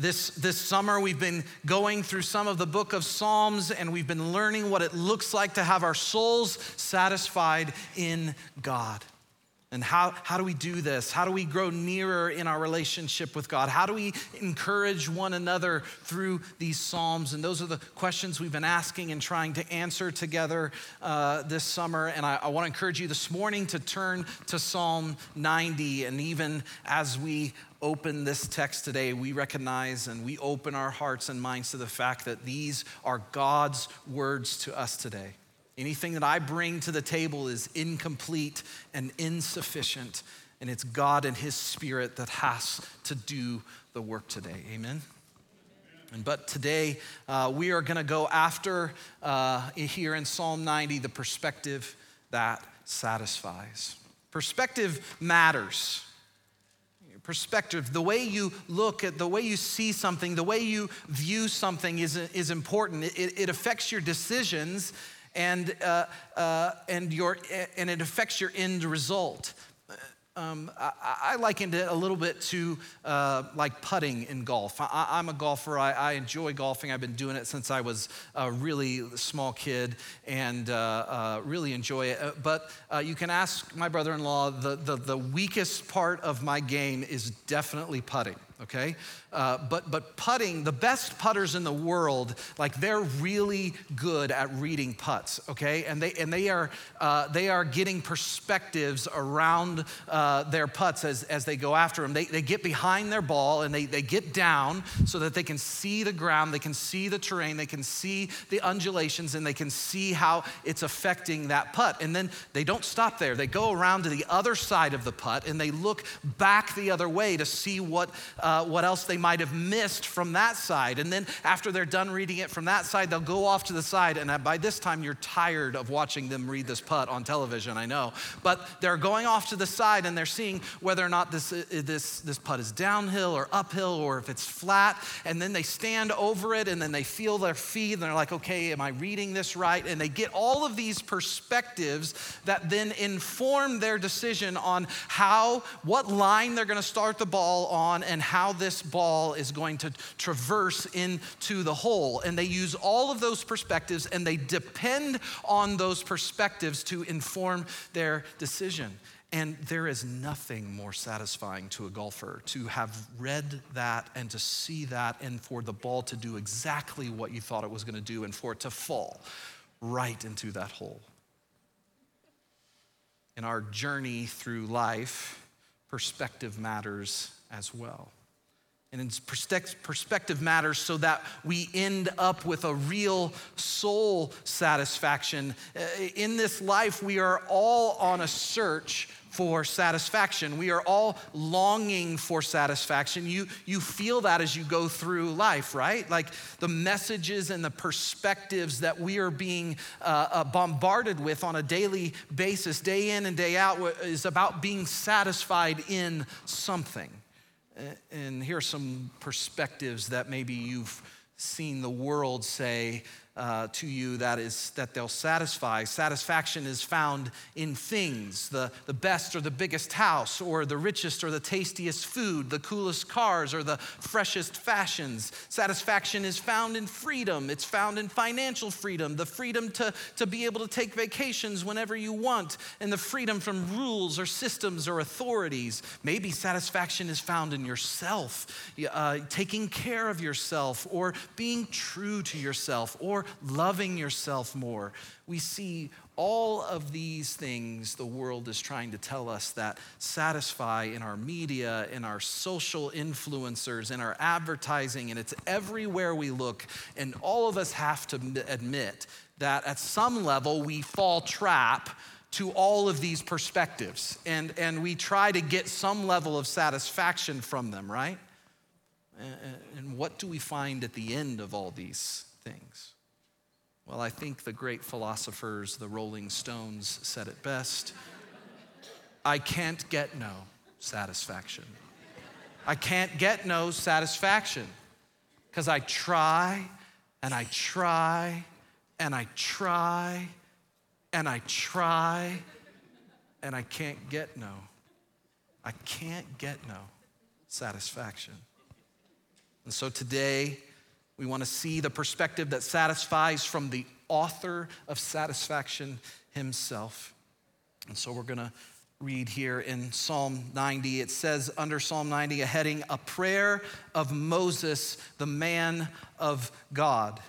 This summer, we've been going through some of the book of Psalms, and we've been learning what it looks like to have our souls satisfied in God. And how do we do this? How do we grow nearer in our relationship with God? How do we encourage one another through these Psalms? And those are the questions we've been asking and trying to answer together this summer. And I want to encourage you this morning to turn to Psalm 90. And even as we open this text today, we recognize and we open our hearts and minds to the fact that these are God's words to us today. Anything that I bring to the table is incomplete and insufficient, and it's God and His Spirit that has to do the work today. Amen? But today, we are going to go after, here in Psalm 90, the perspective that satisfies. Perspective matters. Perspective, the way you look at, the way you see something, the way you view something is important. It affects your decisions, and it affects your end result. I likened it a little bit to like putting in golf. I'm a golfer. I enjoy golfing. I've been doing it since I was a really small kid, and really enjoy it. But you can ask my brother-in-law. The weakest part of my game is definitely putting. Okay, but putting, the best putters in the world, like they're really good at reading putts. Okay, and they are getting perspectives around their putts as they go after them. They get behind their ball and they get down so that they can see the ground, they can see the terrain, they can see the undulations, and they can see how it's affecting that putt. And then they don't stop there. They go around to the other side of the putt and they look back the other way to see what else they might have missed from that side. And then after they're done reading it from that side, they'll go off to the side. And by this time, you're tired of watching them read this putt on television, I know. But they're going off to the side and they're seeing whether or not this putt is downhill or uphill or if it's flat. And then they stand over it and then they feel their feet and they're like, okay, am I reading this right? And they get all of these perspectives that then inform their decision on what line they're gonna start the ball on and how this ball is going to traverse into the hole. And they use all of those perspectives and they depend on those perspectives to inform their decision. And there is nothing more satisfying to a golfer to have read that and to see that and for the ball to do exactly what you thought it was going to do and for it to fall right into that hole. In our journey through life, perspective matters as well. And it's perspective matters so that we end up with a real soul satisfaction. In this life, we are all on a search for satisfaction. We are all longing for satisfaction. You feel that as you go through life, right? Like the messages and the perspectives that we are being bombarded with on a daily basis, day in and day out, is about being satisfied in something. And here are some perspectives that maybe you've seen the world say to you that they'll satisfy. Satisfaction is found in things, the best or the biggest house or the richest or the tastiest food, the coolest cars or the freshest fashions. Satisfaction is found in freedom. It's found in financial freedom, the freedom to be able to take vacations whenever you want, and the freedom from rules or systems or authorities. Maybe satisfaction is found in yourself, taking care of yourself or being true to yourself or loving yourself more. We see all of these things the world is trying to tell us that satisfy in our media, in our social influencers, in our advertising, and it's everywhere we look. And all of us have to admit that at some level we fall trap to all of these perspectives. And we try to get some level of satisfaction from them, right? And what do we find at the end of all these things? Well, I think the great philosophers, the Rolling Stones, said it best. I can't get no satisfaction. I can't get no satisfaction because I try and I try and I try and I try and I can't get no. I can't get no satisfaction. And so today, we want to see the perspective that satisfies from the author of satisfaction himself. And so we're going to read here in Psalm 90. It says under Psalm 90, a heading, a prayer of Moses, the man of God.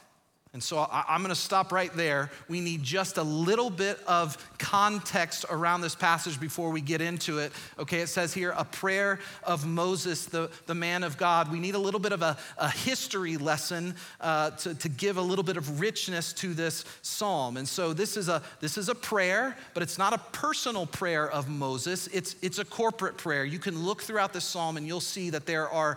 And so I'm going to stop right there. We need just a little bit of context around this passage before we get into it. Okay, it says here, a prayer of Moses, the man of God. We need a little bit of a history lesson to give a little bit of richness to this psalm. And so this is a prayer, but it's not a personal prayer of Moses. It's a corporate prayer. You can look throughout this psalm and you'll see that there are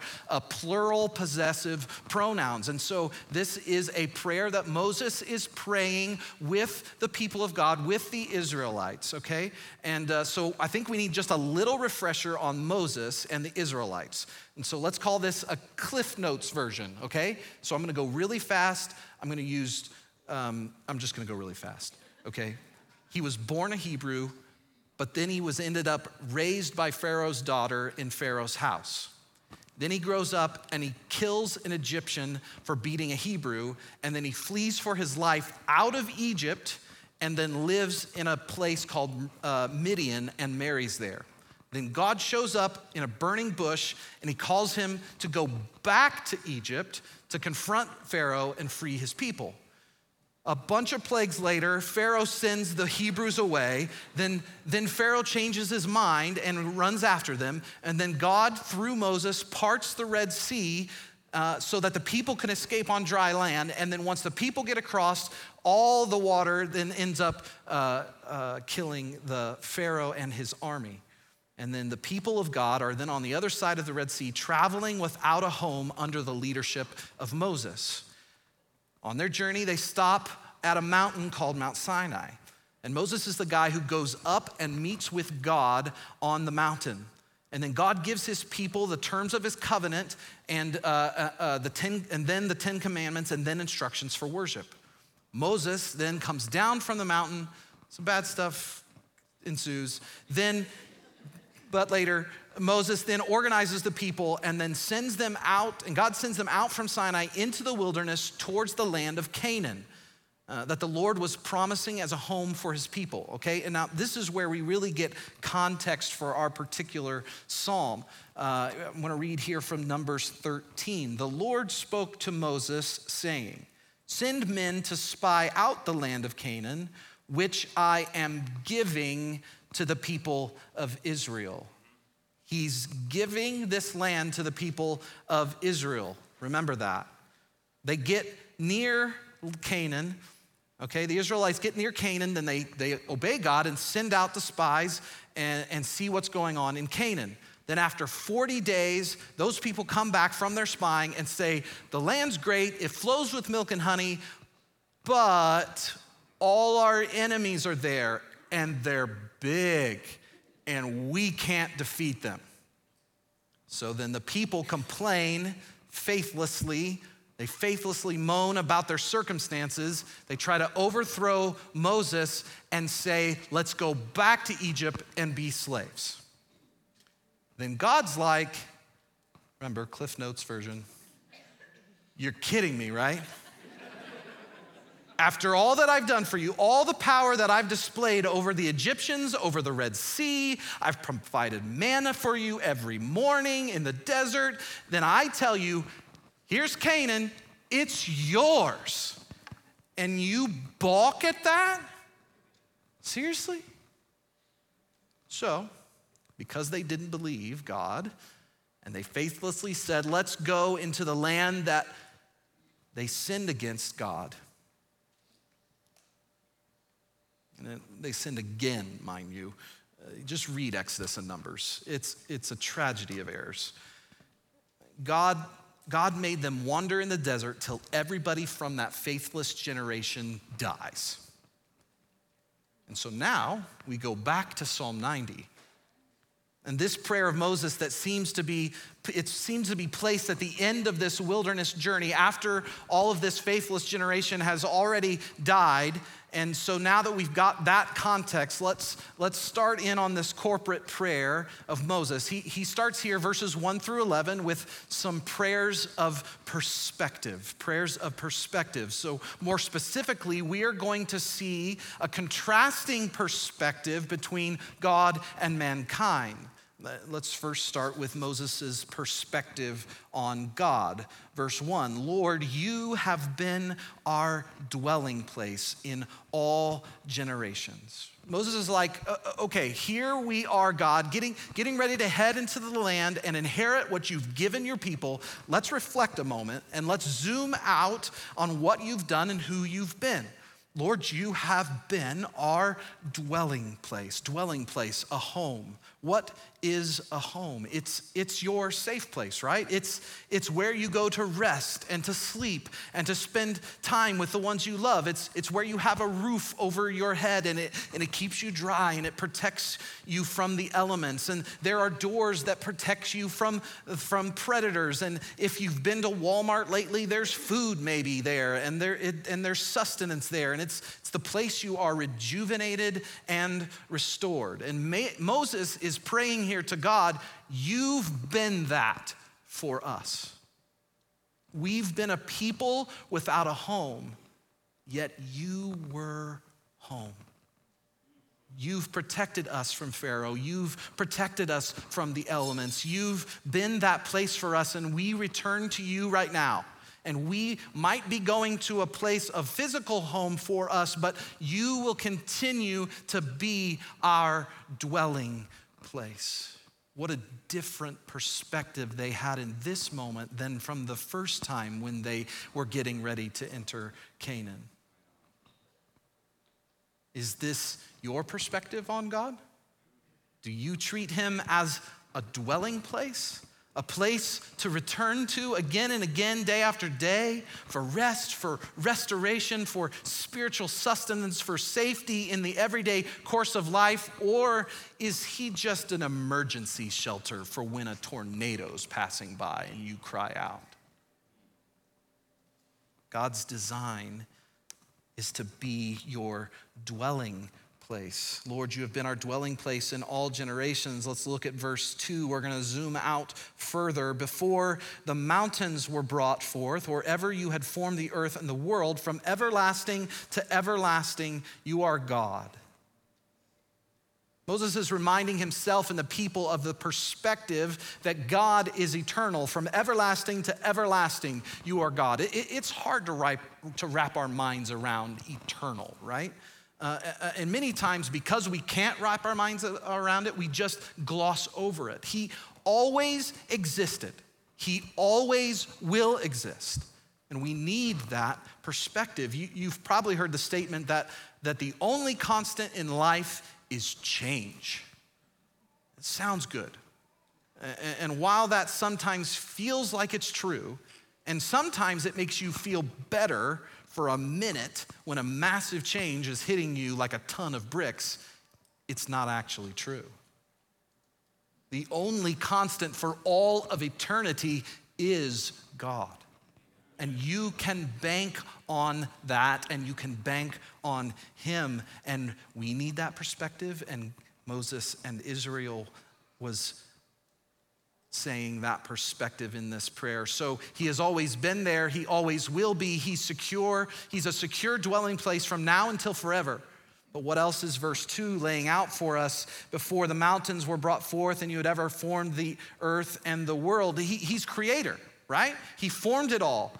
plural possessive pronouns. And so this is a prayer that Moses is praying with the people of God, with the Israelites, okay? And so I think we need just a little refresher on Moses and the Israelites. And so let's call this a Cliff Notes version, okay? So I'm gonna go really fast. I'm just gonna go really fast, okay? He was born a Hebrew, but then he was ended up raised by Pharaoh's daughter in Pharaoh's house. Then he grows up and he kills an Egyptian for beating a Hebrew, and then he flees for his life out of Egypt and then lives in a place called Midian and marries there. Then God shows up in a burning bush and he calls him to go back to Egypt to confront Pharaoh and free his people. A bunch of plagues later, Pharaoh sends the Hebrews away. Then Pharaoh changes his mind and runs after them. And then God, through Moses, parts the Red Sea so that the people can escape on dry land. And then once the people get across, all the water then ends up killing the Pharaoh and his army. And then the people of God are then on the other side of the Red Sea, traveling without a home under the leadership of Moses. On their journey, they stop at a mountain called Mount Sinai. And Moses is the guy who goes up and meets with God on the mountain. And then God gives his people the terms of his covenant and then the 10 commandments and then instructions for worship. Moses then comes down from the mountain. Some bad stuff ensues. Moses then organizes the people and then sends them out, and God sends them out from Sinai into the wilderness towards the land of Canaan that the Lord was promising as a home for his people, okay? And now this is where we really get context for our particular psalm. I'm gonna read here from Numbers 13. The Lord spoke to Moses saying, send men to spy out the land of Canaan, which I am giving to the people of Israel. He's giving this land to the people of Israel. Remember that. They get near Canaan, okay? The Israelites get near Canaan, then they obey God and send out the spies and see what's going on in Canaan. Then after 40 days, those people come back from their spying and say, the land's great, it flows with milk and honey, but all our enemies are there and they're big, and we can't defeat them. So then the people complain faithlessly. They faithlessly moan about their circumstances. They try to overthrow Moses and say, let's go back to Egypt and be slaves. Then God's like, remember, Cliff Notes version, you're kidding me, right? After all that I've done for you, all the power that I've displayed over the Egyptians, over the Red Sea, I've provided manna for you every morning in the desert, then I tell you, here's Canaan, it's yours. And you balk at that? Seriously? So, because they didn't believe God, and they faithlessly said, let's go into the land that they sinned against God. And they sinned again, mind you. Just read Exodus and Numbers. It's a tragedy of errors. God made them wander in the desert till everybody from that faithless generation dies. And so now we go back to Psalm 90. And this prayer of Moses that seems to be it seems to be placed at the end of this wilderness journey after all of this faithless generation has already died. And so now that we've got that context, let's start in on this corporate prayer of Moses. He starts here, verses 1 through 11, with some prayers of perspective. So more specifically, we are going to see a contrasting perspective between God and mankind. Let's first start with Moses' perspective on God. Verse 1, Lord, you have been our dwelling place in all generations. Moses is like, okay, here we are, God, getting ready to head into the land and inherit what you've given your people. Let's reflect a moment and let's zoom out on what you've done and who you've been. Lord, you have been our dwelling place, a home. What is a home? It's your safe place, right? It's where you go to rest and to sleep and to spend time with the ones you love. It's where you have a roof over your head and it keeps you dry and it protects you from the elements. And there are doors that protect you from predators. And if you've been to Walmart lately, there's food maybe there and there's sustenance there. And it's the place you are rejuvenated and restored. And Moses is praying here to God, you've been that for us. We've been a people without a home, yet you were home. You've protected us from Pharaoh. You've protected us from the elements. You've been that place for us, and we return to you right now. And we might be going to a place of physical home for us, but you will continue to be our dwelling place. What a different perspective they had in this moment than from the first time when they were getting ready to enter Canaan. Is this your perspective on God? Do you treat him as a dwelling place? A place to return to again and again, day after day, for rest, for restoration, for spiritual sustenance, for safety in the everyday course of life? Or is he just an emergency shelter for when a tornado's passing by and you cry out? God's design is to be your dwelling place. Lord, you have been our dwelling place in all generations. Let's look at verse 2. We're going to zoom out further. Before the mountains were brought forth, or ever you had formed the earth and the world, from everlasting to everlasting, you are God. Moses is reminding himself and the people of the perspective that God is eternal. From everlasting to everlasting, you are God. It's hard to wrap our minds around eternal, right? And many times, because we can't wrap our minds around it, we just gloss over it. He always existed. He always will exist. And we need that perspective. You've probably heard the statement that the only constant in life is change. It sounds good. And while that sometimes feels like it's true, and sometimes it makes you feel better for a minute when a massive change is hitting you like a ton of bricks, it's not actually true. The only constant for all of eternity is God. And you can bank on that, and you can bank on him. And we need that perspective, and Moses and Israel was saying that perspective in this prayer. So he has always been there. He always will be. He's secure. He's a secure dwelling place from now until forever. But what else is verse 2 laying out for us? Before the mountains were brought forth and you had ever formed the earth and the world. He's creator, right? He formed it all.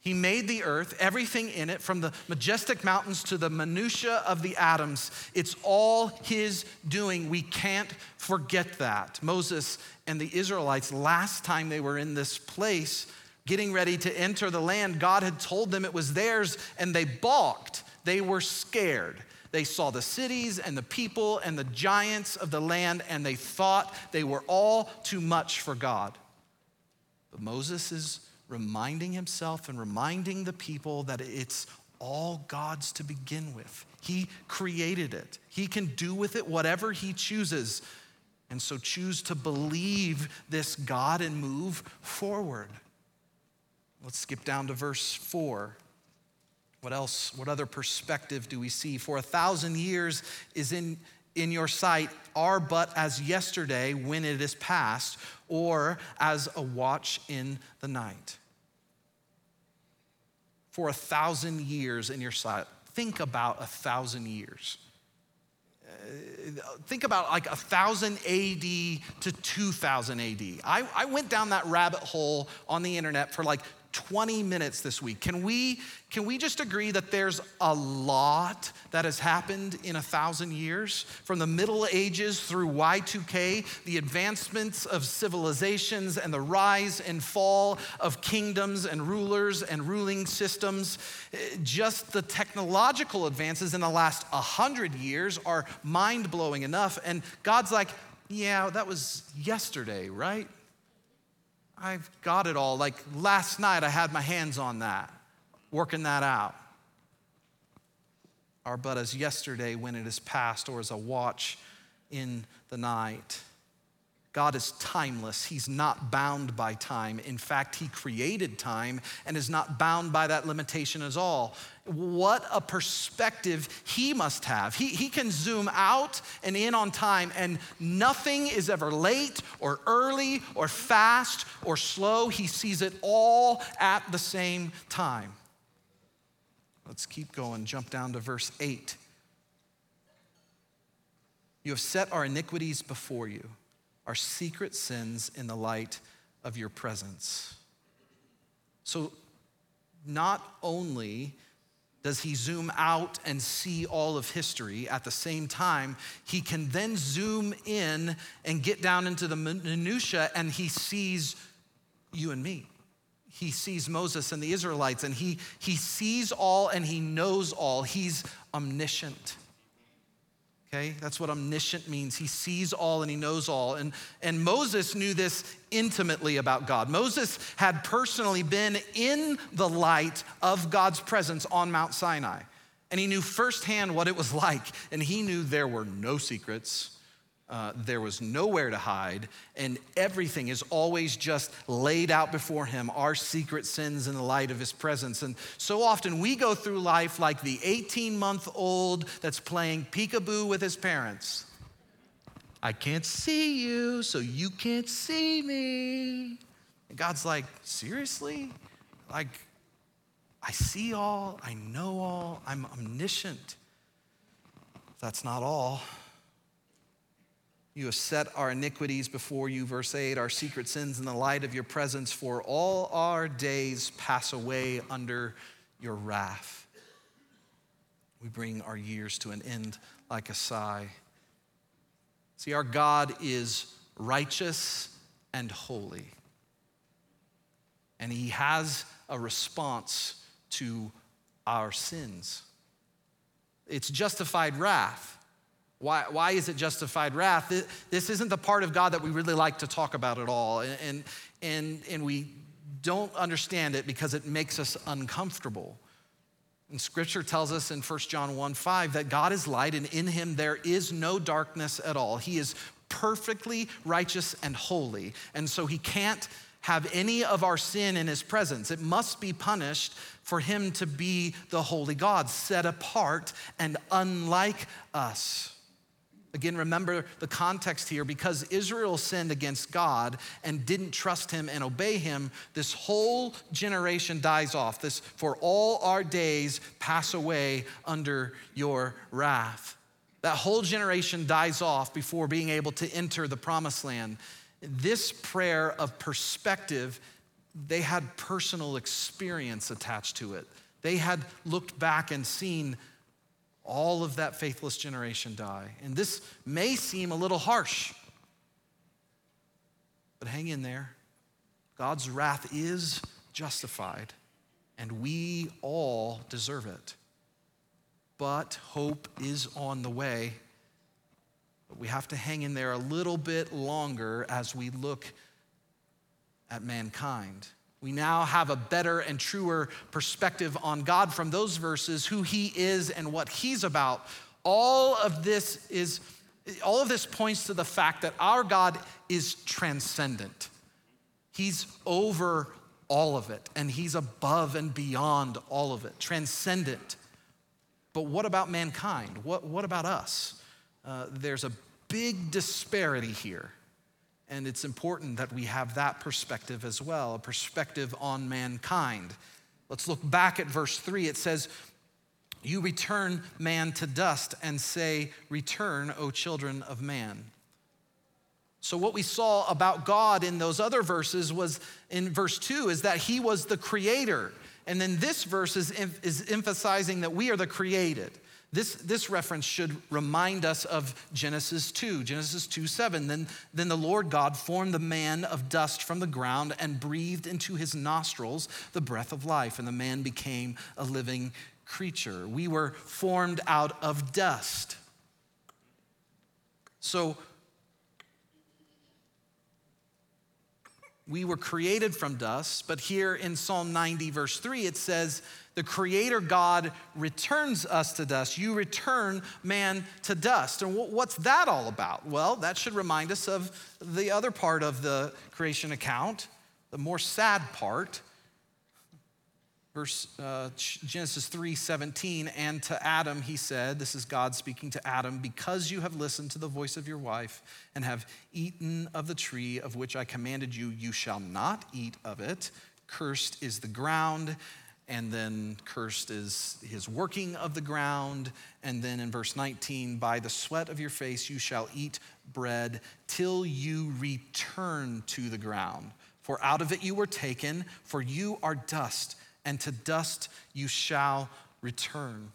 He made the earth, everything in it, from the majestic mountains to the minutiae of the atoms. It's all his doing. We can't forget that. Moses and the Israelites, last time they were in this place, getting ready to enter the land, God had told them it was theirs, and they balked. They were scared. They saw the cities and the people and the giants of the land, and they thought they were all too much for God. But Moses is reminding himself and reminding the people that it's all God's to begin with. He created it. He can do with it whatever he chooses. And so choose to believe this God and move forward. Let's skip down to verse 4. What else? What other perspective do we see? For 1,000 years is in your sight are but as yesterday when it is past, or as a watch in the night. For 1,000 years in your sight. Think about 1,000 years. Think about like 1000 AD to 2000 AD. I went down that rabbit hole on the internet for like 20 minutes this week. Can we just agree that there's a lot that has happened in 1,000 years? From the Middle Ages through Y2K, the advancements of civilizations and the rise and fall of kingdoms and rulers and ruling systems. Just the technological advances in the last 100 years are mind-blowing enough. And God's like, yeah, that was yesterday, right? I've got it all. Like last night, I had my hands on that, working that out. Are but as yesterday when it is past, or as a watch in the night. God is timeless. He's not bound by time. In fact, he created time and is not bound by that limitation at all. What a perspective he must have. He can zoom out and in on time, and nothing is ever late or early or fast or slow. He sees it all at the same time. Let's keep going. Jump down to verse 8. You have set our iniquities before you, our secret sins in the light of your presence. So not only does he zoom out and see all of history at the same time, he can then zoom in and get down into the minutia, and he sees you and me. He sees Moses and the Israelites, and he sees all and he knows all. He's omniscient. Okay, that's what omniscient means. He sees all and he knows all. And Moses knew this intimately about God. Moses had personally been in the light of God's presence on Mount Sinai. And he knew firsthand what it was like. And he knew there were no secrets. There was nowhere to hide. And everything is always just laid out before him, our secret sins in the light of his presence. And so often we go through life like the 18-month-old that's playing peekaboo with his parents. I can't see you, so you can't see me. And God's like, seriously? Like, I see all, I know all, I'm omniscient. That's not all. You have set our iniquities before you, verse 8, our secret sins in the light of your presence, for all our days pass away under your wrath. We bring our years to an end like a sigh. See, our God is righteous and holy. And he has a response to our sins. It's justified wrath. Why is it justified wrath? This isn't the part of God that we really like to talk about at all. And we don't understand it because it makes us uncomfortable. And scripture tells us in 1 John 1:5 that God is light and in him there is no darkness at all. He is perfectly righteous and holy. And so he can't have any of our sin in his presence. It must be punished for him to be the holy God, set apart and unlike us. Again, remember the context here. Because Israel sinned against God and didn't trust him and obey him, this whole generation dies off. This, for all our days pass away under your wrath. That whole generation dies off before being able to enter the promised land. This prayer of perspective, they had personal experience attached to it. They had looked back and seen all of that faithless generation die. And this may seem a little harsh, but hang in there. God's wrath is justified, and we all deserve it. But hope is on the way. But we have to hang in there a little bit longer as we look at mankind. We now have a better and truer perspective on God from those verses, who he is and what he's about. All of this is All of this points to the fact that our God is transcendent. He's over all of it, and he's above and beyond all of it, transcendent. But what about mankind? What about us? There's a big disparity here, and it's important that we have that perspective as well, a perspective on mankind. Let's look back at verse 3. It says, "You return man to dust and say, 'Return, O children of man.'" So what we saw about God in those other verses was in verse 2 is that he was the creator. And then this verse is emphasizing that we are the created. This reference should remind us of Genesis 2, Genesis 2:7. Then the Lord God formed the man of dust from the ground and breathed into his nostrils the breath of life, and the man became a living creature. We were formed out of dust. So we were created from dust, but here in Psalm 90, verse 3, it says, the creator God returns us to dust. You return man to dust. And what's that all about? Well, that should remind us of the other part of the creation account, the more sad part. Genesis 3:17, and to Adam he said, this is God speaking to Adam, because you have listened to the voice of your wife and have eaten of the tree of which I commanded you, you shall not eat of it. Cursed is the ground, and then cursed is his working of the ground. And then in verse 19, by the sweat of your face you shall eat bread till you return to the ground. For out of it you were taken, for you are dust, and to dust you shall return.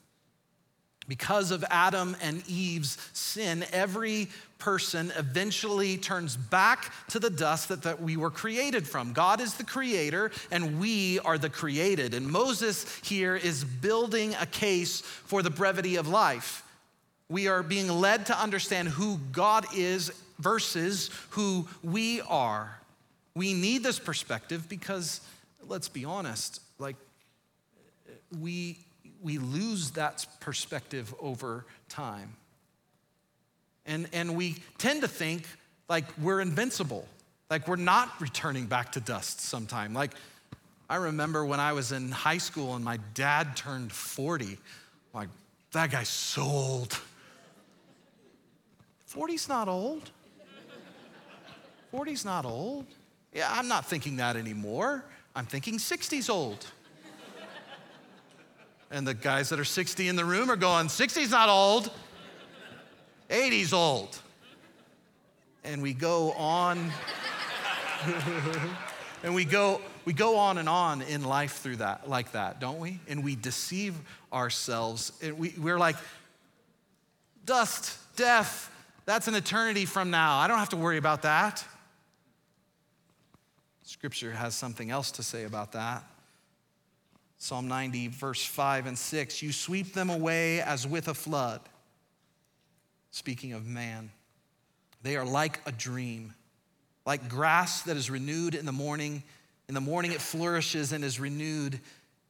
Because of Adam and Eve's sin, every person eventually turns back to the dust that we were created from. God is the creator and we are the created. And Moses here is building a case for the brevity of life. We are being led to understand who God is versus who we are. We need this perspective because, let's be honest, like we lose that perspective over time. And we tend to think like we're invincible, like we're not returning back to dust sometime. Like I remember when I was in high school and my dad turned 40, like that guy's so old. 40's not old. 40's not old. Yeah, I'm not thinking that anymore. I'm thinking 60's old. And the guys that are 60 in the room are going, 60's not old, 80's old. And we go on, and we go on in life through that, like that, don't we? And we deceive ourselves. And we're like, dust, death, that's an eternity from now. I don't have to worry about that. Scripture has something else to say about that. Psalm 90, verse 5 and 6, you sweep them away as with a flood. Speaking of man, they are like a dream, like grass that is renewed in the morning. In the morning it flourishes and is renewed.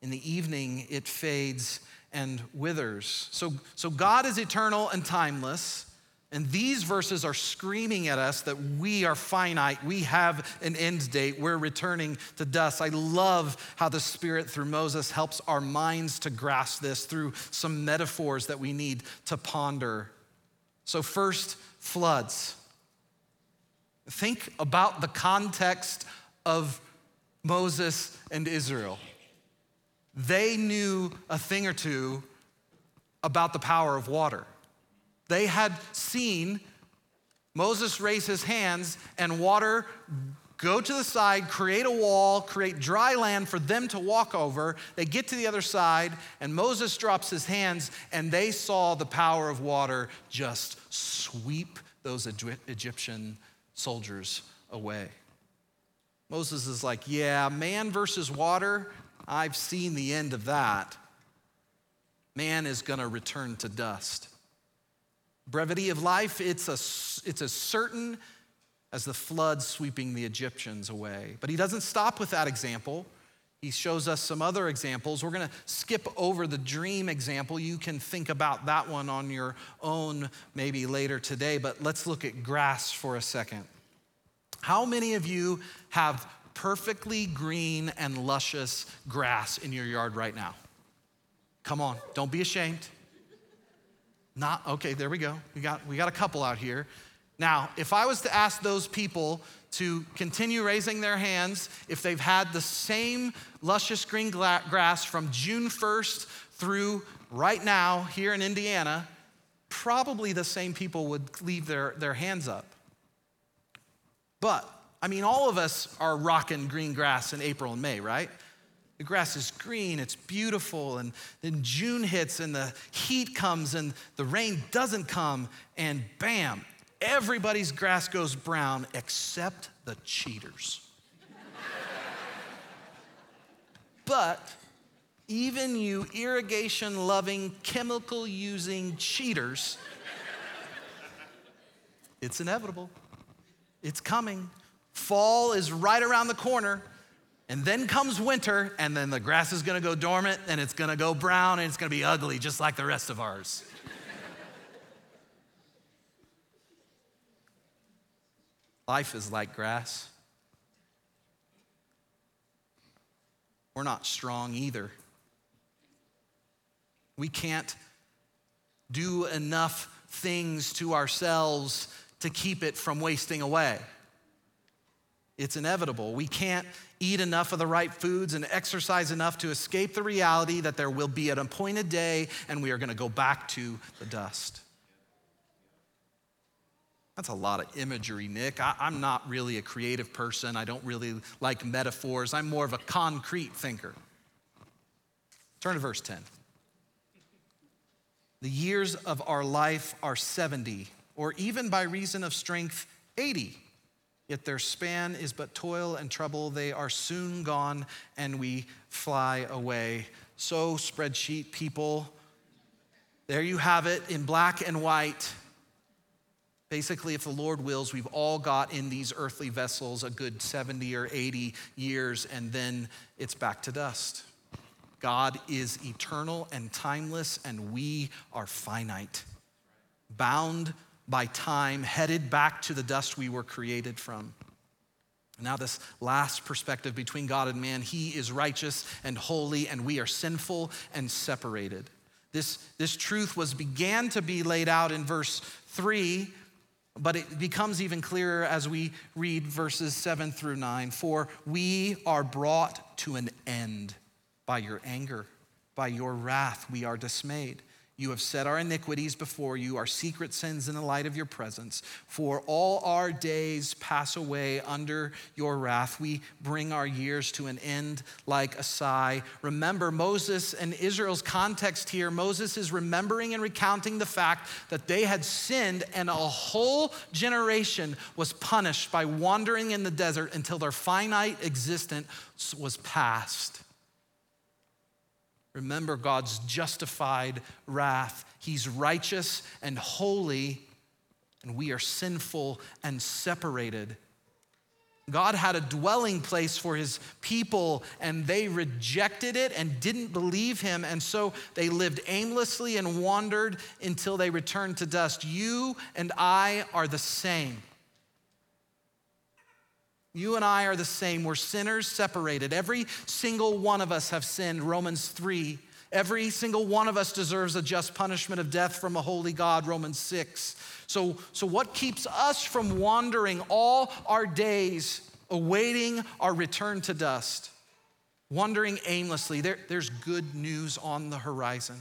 In the evening it fades and withers. So God is eternal and timeless. And these verses are screaming at us that we are finite. We have an end date. We're returning to dust. I love how the Spirit through Moses helps our minds to grasp this through some metaphors that we need to ponder. So first, floods. Think about the context of Moses and Israel. They knew a thing or two about the power of water. They had seen Moses raise his hands and water go to the side, create a wall, create dry land for them to walk over. They get to the other side and Moses drops his hands and they saw the power of water just sweep those Egyptian soldiers away. Moses is like, yeah, man versus water, I've seen the end of that. Man is gonna return to dust. Brevity of life, it's as certain as the flood sweeping the Egyptians away. But he doesn't stop with that example. He shows us some other examples. We're going to skip over the dream example. You can think about that one on your own maybe later today, but let's look at grass for a second. How many of you have perfectly green and luscious grass in your yard right now? Come on, don't be ashamed. Not, okay, there we go. We got a couple out here. Now, if I was to ask those people to continue raising their hands if they've had the same luscious green grass from June 1st through right now here in Indiana, probably the same people would leave their hands up. But, I mean, all of us are rocking green grass in April and May, right? The grass is green, it's beautiful, and then June hits and the heat comes and the rain doesn't come, and bam, everybody's grass goes brown except the cheaters. But even you irrigation-loving, chemical-using cheaters, it's inevitable. It's coming. Fall is right around the corner, and then comes winter, and then the grass is gonna go dormant, and it's gonna go brown, and it's gonna be ugly, just like the rest of ours. Life is like grass. We're not strong either. We can't do enough things to ourselves to keep it from wasting away. It's inevitable. We can't eat enough of the right foods and exercise enough to escape the reality that there will be an appointed day and we are going to go back to the dust. That's a lot of imagery, Nick. I'm not really a creative person. I don't really like metaphors. I'm more of a concrete thinker. Turn to verse 10. The years of our life are 70, or even by reason of strength, 80. Yet their span is but toil and trouble. They are soon gone, and we fly away. So, spreadsheet people, there you have it in black and white. Basically, if the Lord wills, we've all got in these earthly vessels a good 70 or 80 years, and then it's back to dust. God is eternal and timeless, and we are finite, bound by time, headed back to the dust we were created from. Now, this last perspective between God and man, he is righteous and holy, and we are sinful and separated. This truth began to be laid out in verse 3, but it becomes even clearer as we read verses 7 through 9. For we are brought to an end by your anger, by your wrath we are dismayed. You have set our iniquities before you, our secret sins in the light of your presence. For all our days pass away under your wrath. We bring our years to an end like a sigh. Remember Moses and Israel's context here. Moses is remembering and recounting the fact that they had sinned and a whole generation was punished by wandering in the desert until their finite existence was past. Remember God's justified wrath. He's righteous and holy, and we are sinful and separated. God had a dwelling place for his people, and they rejected it and didn't believe him, and so they lived aimlessly and wandered until they returned to dust. You and I are the same. You and I are the same. We're sinners separated. Every single one of us have sinned, Romans 3. Every single one of us deserves a just punishment of death from a holy God, Romans 6. So what keeps us from wandering all our days, awaiting our return to dust, wandering aimlessly? There's good news on the horizon.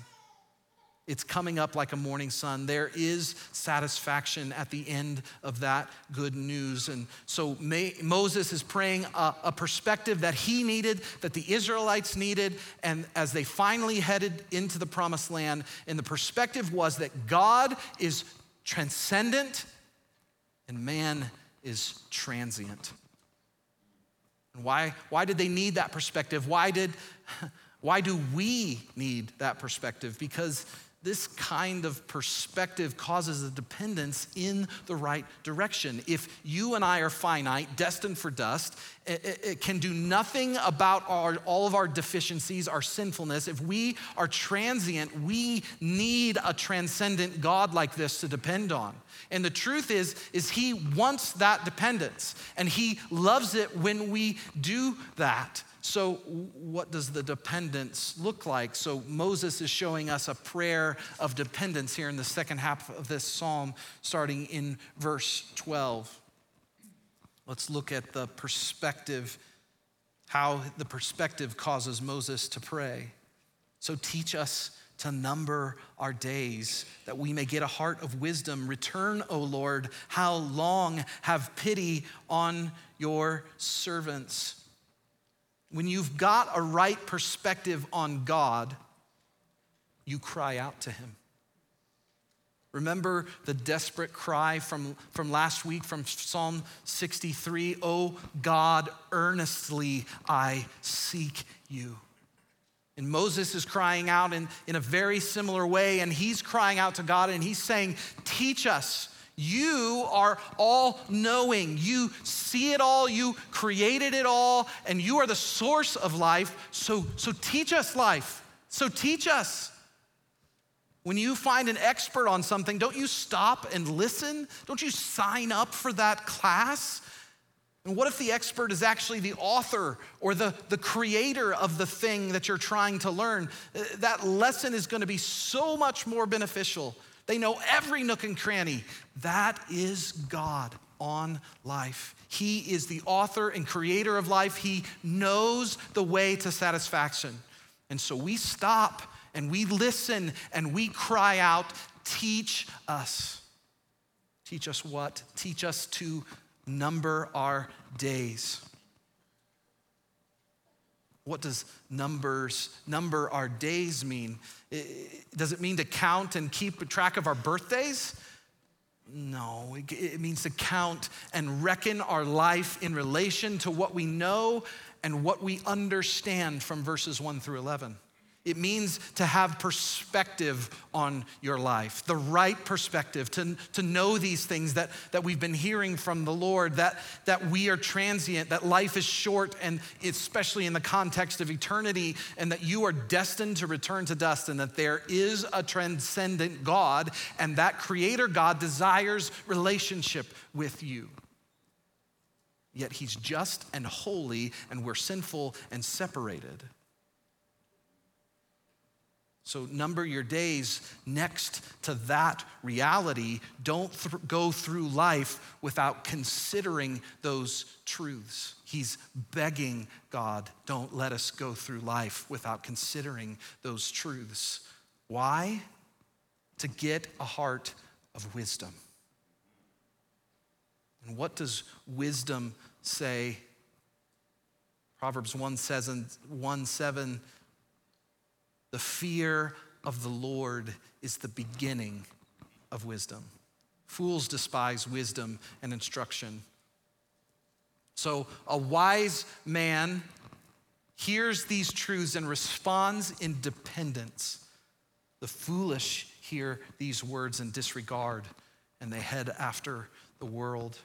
It's coming up like a morning sun. There is satisfaction at the end of that good news. And so Moses is praying a perspective that he needed, that the Israelites needed, and as they finally headed into the promised land, and the perspective was that God is transcendent and man is transient. And why did they need that perspective? Why do we need that perspective? Because this kind of perspective causes a dependence in the right direction. If you and I are finite, destined for dust, It can do nothing about all of our deficiencies, our sinfulness. If we are transient, we need a transcendent God like this to depend on. And the truth is he wants that dependence, and he loves it when we do that. So what does the dependence look like? So Moses is showing us a prayer of dependence here in the second half of this psalm, starting in verse 12. Let's look at the perspective, how the perspective causes Moses to pray. So teach us to number our days, that we may get a heart of wisdom. Return, O Lord, how long? Have pity on your servants. When you've got a right perspective on God, you cry out to him. Remember the desperate cry from last week from Psalm 63, "Oh God, earnestly I seek you." And Moses is crying out in a very similar way, and he's crying out to God, and he's saying, teach us. You are all-knowing. You see it all. You created it all, and you are the source of life. So teach us life. So teach us. When you find an expert on something, don't you stop and listen? Don't you sign up for that class? And what if the expert is actually the author or the creator of the thing that you're trying to learn? That lesson is going to be so much more beneficial. They know every nook and cranny. That is God on life. He is the author and creator of life. He knows the way to satisfaction. And so we stop and we listen and we cry out, teach us. Teach us what? Teach us to number our days. What does number our days mean? Does it mean to count and keep track of our birthdays? No, it means to count and reckon our life in relation to what we know and what we understand from verses 1 through 11. It means to have perspective on your life, the right perspective, to know these things that we've been hearing from the Lord, that we are transient, that life is short, and especially in the context of eternity, and that you are destined to return to dust, and that there is a transcendent God, and that Creator God desires relationship with you. Yet he's just and holy, and we're sinful and separated. So number your days next to that reality. Don't go through life without considering those truths. He's begging God, don't let us go through life without considering those truths. Why? To get a heart of wisdom. And what does wisdom say? Proverbs 1 says in 1:7, the fear of the Lord is the beginning of wisdom. Fools despise wisdom and instruction. So a wise man hears these truths and responds in dependence. The foolish hear these words in disregard, and they head after the world.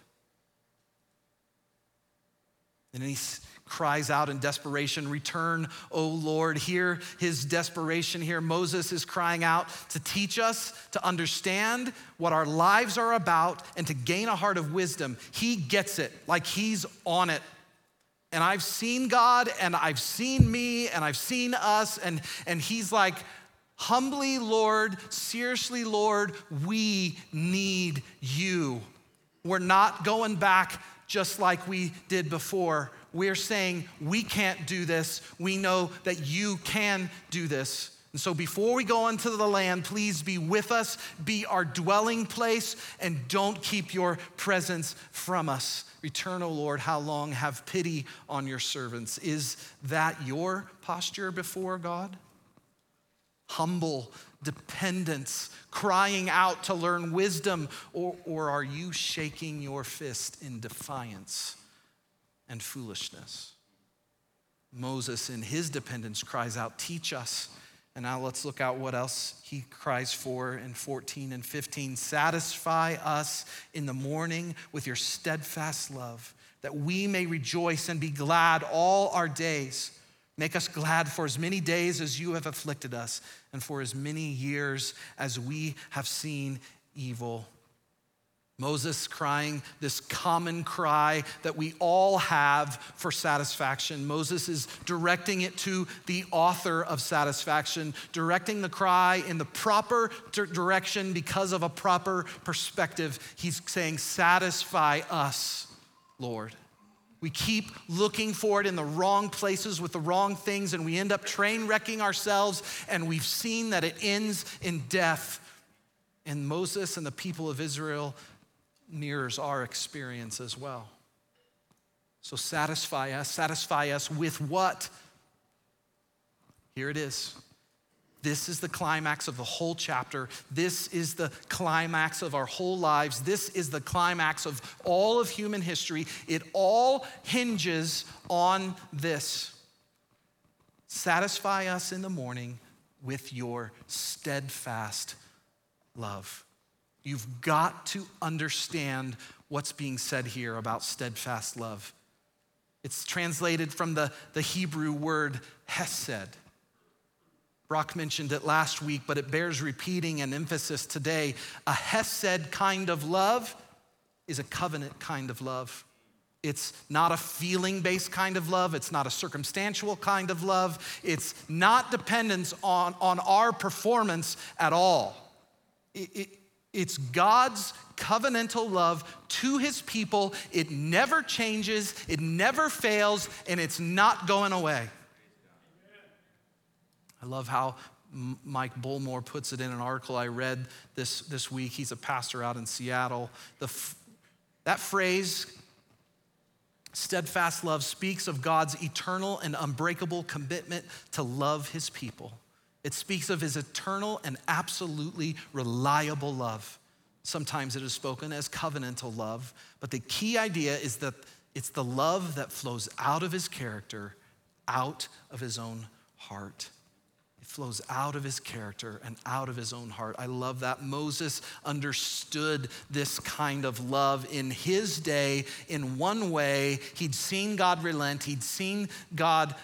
And then he cries out in desperation, return, O Lord. Hear his desperation here. Moses is crying out to teach us to understand what our lives are about and to gain a heart of wisdom. He gets it, like he's on it. And I've seen God, and I've seen me, and I've seen us. And he's like, humbly, Lord, seriously, Lord, we need you. We're not going back just like we did before. We're saying we can't do this. We know that you can do this. And so before we go into the land, please be with us, be our dwelling place, and don't keep your presence from us. Return, O Lord, how long? Have pity on your servants. Is that your posture before God? Humble dependence, crying out to learn wisdom, or are you shaking your fist in defiance and foolishness? Moses, in his dependence, cries out, teach us. And now let's look out what else he cries for in 14 and 15. Satisfy us in the morning with your steadfast love, that we may rejoice and be glad all our days. Make us glad for as many days as you have afflicted us, and for as many years as we have seen evil. Moses crying this common cry that we all have for satisfaction. Moses is directing it to the author of satisfaction, directing the cry in the proper direction because of a proper perspective. He's saying, satisfy us, Lord. We keep looking for it in the wrong places with the wrong things, and we end up train wrecking ourselves, and we've seen that it ends in death. And Moses and the people of Israel mirrors our experience as well. So satisfy us with what? Here it is. This is the climax of the whole chapter. This is the climax of our whole lives. This is the climax of all of human history. It all hinges on this. Satisfy us in the morning with your steadfast love. You've got to understand what's being said here about steadfast love. It's translated from the Hebrew word hesed. Brock mentioned it last week, but it bears repeating and emphasis today. A hesed kind of love is a covenant kind of love. It's not a feeling-based kind of love. It's not a circumstantial kind of love. It's not dependence on our performance at all. It's God's covenantal love to his people. It never changes, it never fails, and it's not going away. I love how Mike Bulmore puts it in an article I read this week. He's a pastor out in Seattle. That phrase, steadfast love, speaks of God's eternal and unbreakable commitment to love his people. It speaks of his eternal and absolutely reliable love. Sometimes it is spoken as covenantal love, but the key idea is that it's the love that flows out of his character, out of his own heart. It flows out of his character and out of his own heart. I love that. Moses understood this kind of love in his day in one way. He'd seen God relent. He'd seen God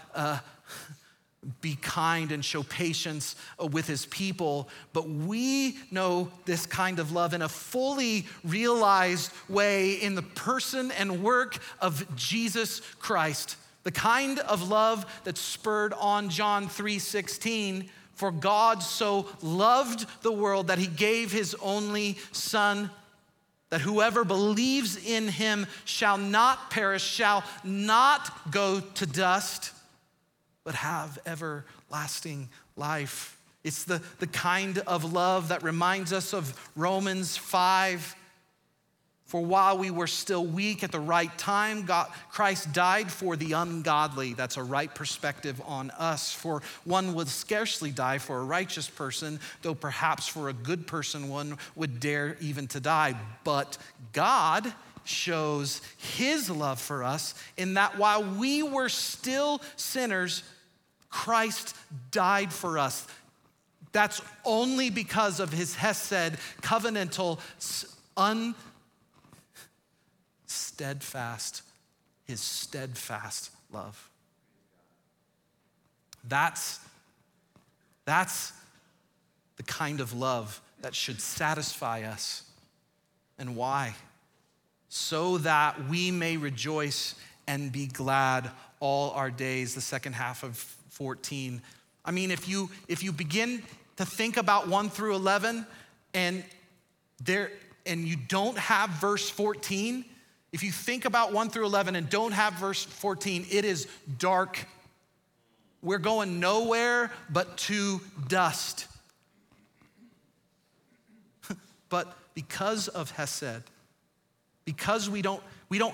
be kind and show patience with his people, but we know this kind of love in a fully realized way in the person and work of Jesus Christ. The kind of love that spurred on John 3:16, for God so loved the world that he gave his only son, that whoever believes in him shall not perish, shall not go to dust, but have everlasting life. It's the kind of love that reminds us of Romans 5. For while we were still weak, at the right time, Christ died for the ungodly. That's a right perspective on us. For one would scarcely die for a righteous person, though perhaps for a good person one would dare even to die. But God shows his love for us in that while we were still sinners, Christ died for us. That's only because of his hesed, covenantal, his steadfast love. That's the kind of love that should satisfy us. And why? So that we may rejoice and be glad all our days, the second half of 14. I mean, if you begin to think about 1 through 11 and you don't have verse 14, if you think about 1 through 11 and don't have verse 14, it is dark. We're going nowhere but to dust. But because of hesed, because we don't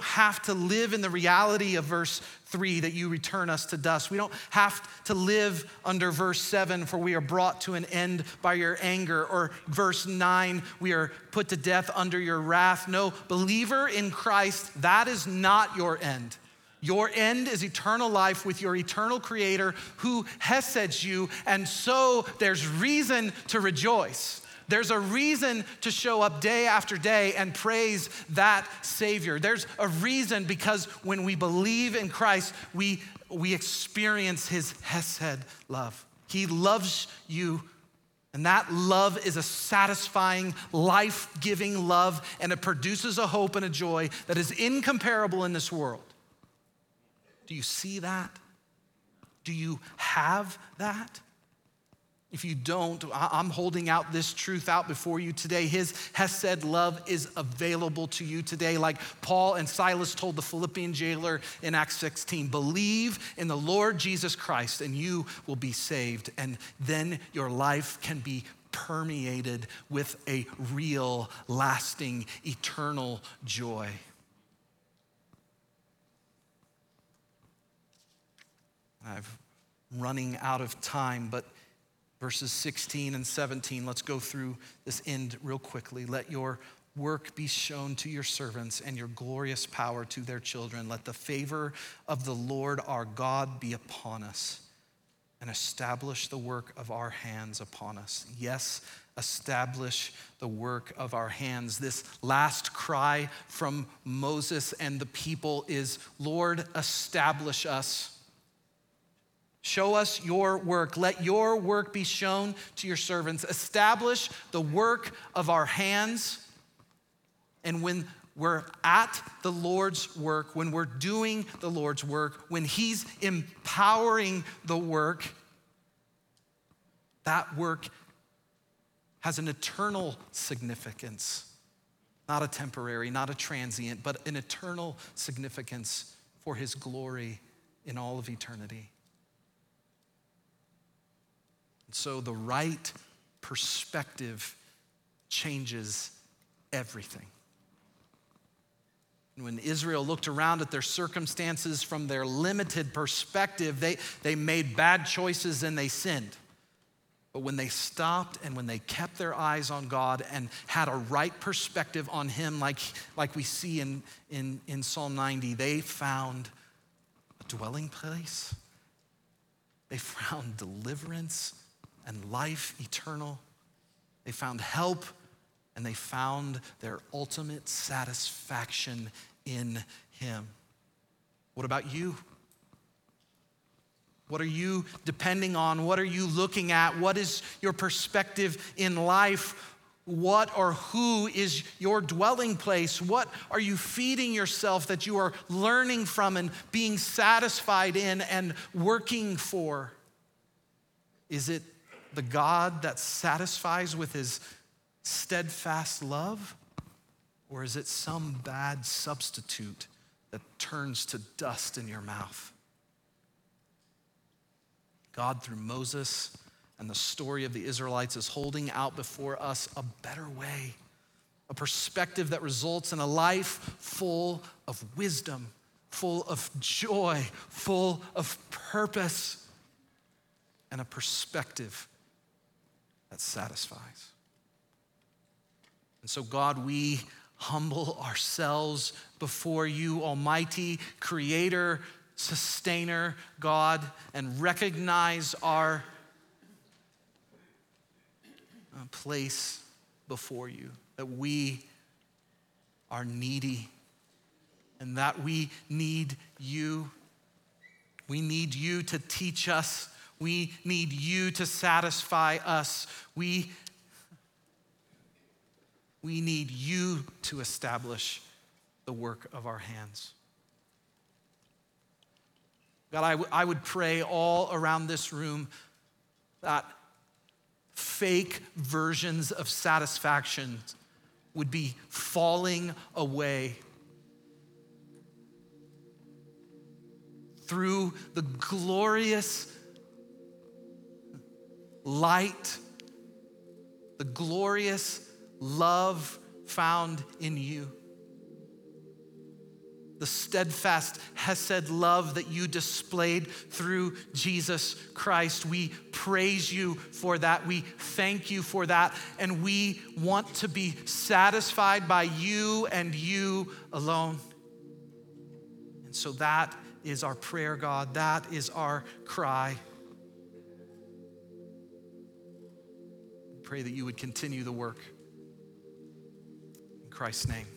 have to live in the reality of verse 3 that you return us to dust. We don't have to live under verse 7, for we are brought to an end by your anger, or verse 9, we are put to death under your wrath. No, believer in Christ, that is not your end. Your end is eternal life with your eternal creator who heseds you, and so there's reason to rejoice. There's a reason to show up day after day and praise that Savior. There's a reason, because when we believe in Christ, we experience his hesed love. He loves you, and that love is a satisfying, life-giving love, and it produces a hope and a joy that is incomparable in this world. Do you see that? Do you have that? If you don't, I'm holding out this truth out before you today. His hesed love is available to you today. Like Paul and Silas told the Philippian jailer in Acts 16, believe in the Lord Jesus Christ and you will be saved. And then your life can be permeated with a real, lasting, eternal joy. I'm running out of time, but verses 16 and 17, let's go through this end real quickly. Let your work be shown to your servants and your glorious power to their children. Let the favor of the Lord our God be upon us and establish the work of our hands upon us. Yes, establish the work of our hands. This last cry from Moses and the people is, Lord, establish us. Show us your work. Let your work be shown to your servants. Establish the work of our hands. And when we're at the Lord's work, when we're doing the Lord's work, when he's empowering the work, that work has an eternal significance. Not a temporary, not a transient, but an eternal significance for his glory in all of eternity. So the right perspective changes everything. And when Israel looked around at their circumstances from their limited perspective, they made bad choices and they sinned. But when they stopped and when they kept their eyes on God and had a right perspective on him, like we see in Psalm 90, they found a dwelling place. They found deliverance and life eternal. They found help, and they found their ultimate satisfaction in him. What about you? What are you depending on? What are you looking at? What is your perspective in life? What or who is your dwelling place? What are you feeding yourself that you are learning from and being satisfied in and working for? Is it the God that satisfies with his steadfast love? Or is it some bad substitute that turns to dust in your mouth? God, through Moses and the story of the Israelites, is holding out before us a better way, a perspective that results in a life full of wisdom, full of joy, full of purpose, and a perspective that satisfies. And so, God, we humble ourselves before you, Almighty Creator, Sustainer, God, and recognize our place before you, that we are needy and that we need you. We need you to teach us. We need you to satisfy us. We need you to establish the work of our hands. God, I would pray all around this room that fake versions of satisfaction would be falling away through the glorious light, the glorious love found in you, the steadfast hesed love that you displayed through Jesus Christ. We praise you for that. We thank you for that. And we want to be satisfied by you and you alone. And so that is our prayer, God. That is our cry. pray that you would continue the work. In Christ's name.